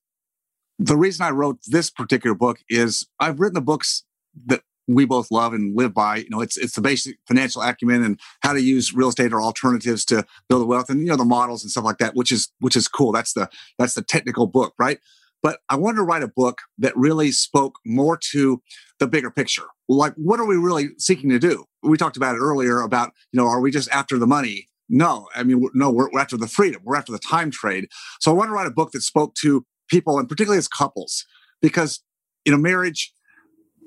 the reason I wrote this particular book is I've written the books that we both love and live by. You know, it's it's the basic financial acumen and how to use real estate or alternatives to build wealth, and you know the models and stuff like that, which is which is cool. That's the that's the technical book, right? But I wanted to write a book that really spoke more to the bigger picture. Like, what are we really seeking to do? We talked about it earlier about, you know, are we just after the money? No, I mean, no, we're, we're after the freedom. We're after the time trade. So I wanted to write a book that spoke to people, and particularly as couples, because in a marriage,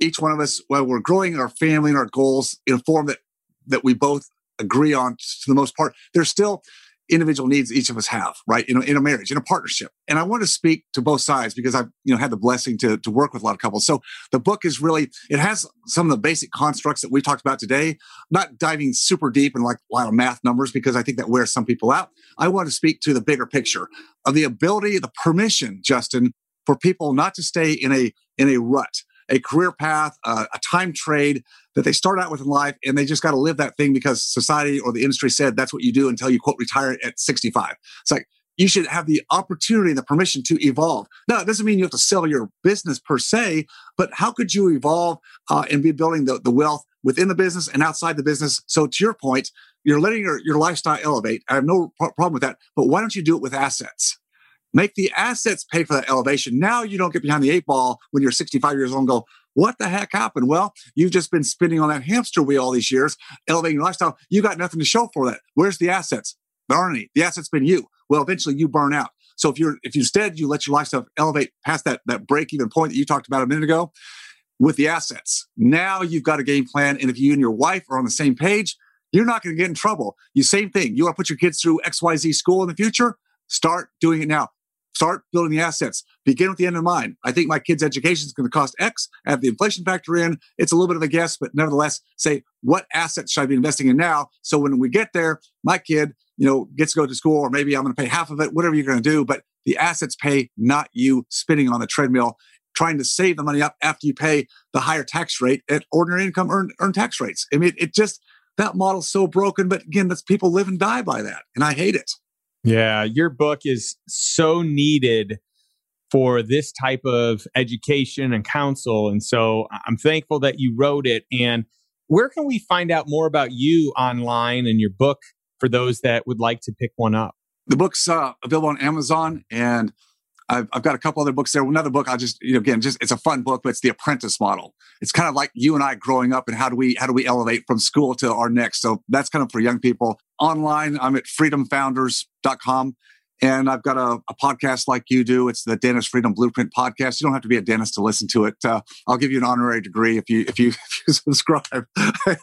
each one of us, while we're growing our family and our goals in a form that, that we both agree on for the most part, there's still individual needs each of us have, right? In a, in a marriage, in a partnership. And I want to speak to both sides because I've you know had the blessing to, to work with a lot of couples. So the book is really, it has some of the basic constructs that we talked about today. I'm not diving super deep in like a lot of math numbers because I think that wears some people out. I want to speak to the bigger picture of the ability, the permission, Justin, for people not to stay in a in a rut, a career path, uh, a time trade that they start out with in life, and they just got to live that thing because society or the industry said that's what you do until you, quote, retire at sixty-five. It's like, you should have the opportunity and the permission to evolve. Now, it doesn't mean you have to sell your business per se, but how could you evolve uh, and be building the, the wealth within the business and outside the business? So to your point, you're letting your, your lifestyle elevate. I have no pro- problem with that, but why don't you do it with assets? Make the assets pay for that elevation. Now you don't get behind the eight ball when you're sixty-five years old and go, what the heck happened? Well, you've just been spinning on that hamster wheel all these years, elevating your lifestyle. You got nothing to show for that. Where's the assets? There aren't any. The assets been you. Well, eventually you burn out. So if you're, if instead you let your lifestyle elevate past that, that break-even point that you talked about a minute ago with the assets, now you've got a game plan. And if you and your wife are on the same page, you're not going to get in trouble. You same thing. You want to put your kids through X Y Z school in the future? Start doing it now. Start building the assets. Begin with the end in mind. I think my kid's education is going to cost X. I have the inflation factor in. It's a little bit of a guess, but nevertheless, say, what assets should I be investing in now? So when we get there, my kid, you know, gets to go to school, or maybe I'm going to pay half of it, whatever you're going to do, but The assets pay, not you spinning on the treadmill, trying to save the money up after you pay the higher tax rate at ordinary income earned earn tax rates. I mean, it, it just, that model's so broken. But again, that's people live and die by that. And I hate it. Yeah, your book is so needed for this type of education and counsel. And so I'm thankful that you wrote it. And where can we find out more about you online and your book for those that would like to pick one up? The book's uh, available on Amazon, and I've, I've got a couple other books there. Another book, I'll just, you know, again, just it's a fun book, but it's the apprentice model. It's kind of like you and I growing up, and how do we how do we elevate from school to our next? So that's kind of for young people. Online, I'm at freedom founders dot com. And I've got a, a podcast like you do. It's the Dentist Freedom Blueprint Podcast. You don't have to be a dentist to listen to it. Uh, I'll give you an honorary degree if you if you, if you subscribe.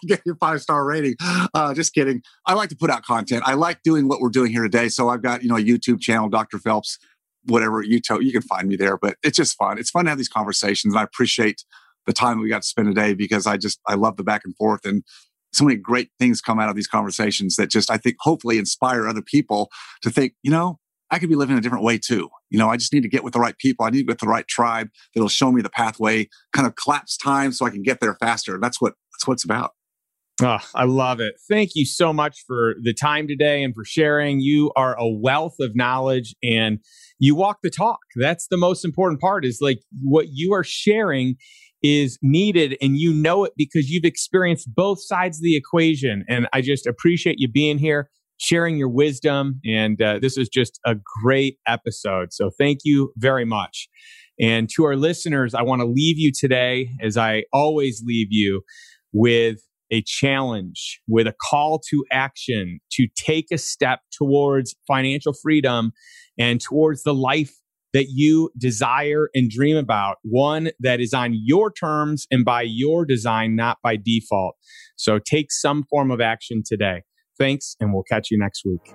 Get your five star rating. Uh, just kidding. I like to put out content. I like doing what we're doing here today. So I've got you know a YouTube channel, Doctor Phelps, whatever you tell. You can find me there. But it's just fun. It's fun to have these conversations, and I appreciate the time we got to spend today because I just I love the back and forth, and so many great things come out of these conversations that just I think hopefully inspire other people to think you know. I could be living a different way too. You know, I just need to get with the right people. I need to get with the right tribe that'll show me the pathway, kind of collapse time so I can get there faster. That's what that's what it's about. Oh, I love it. Thank you so much for the time today and for sharing. You are a wealth of knowledge and you walk the talk. That's the most important part is like what you are sharing is needed and you know it because you've experienced both sides of the equation. And I just appreciate you being here, sharing your wisdom. And uh, this is just a great episode. So thank you very much. And to our listeners, I want to leave you today, as I always leave you, with a challenge, with a call to action to take a step towards financial freedom and towards the life that you desire and dream about, one that is on your terms and by your design, not by default. So take some form of action today. Thanks, and we'll catch you next week.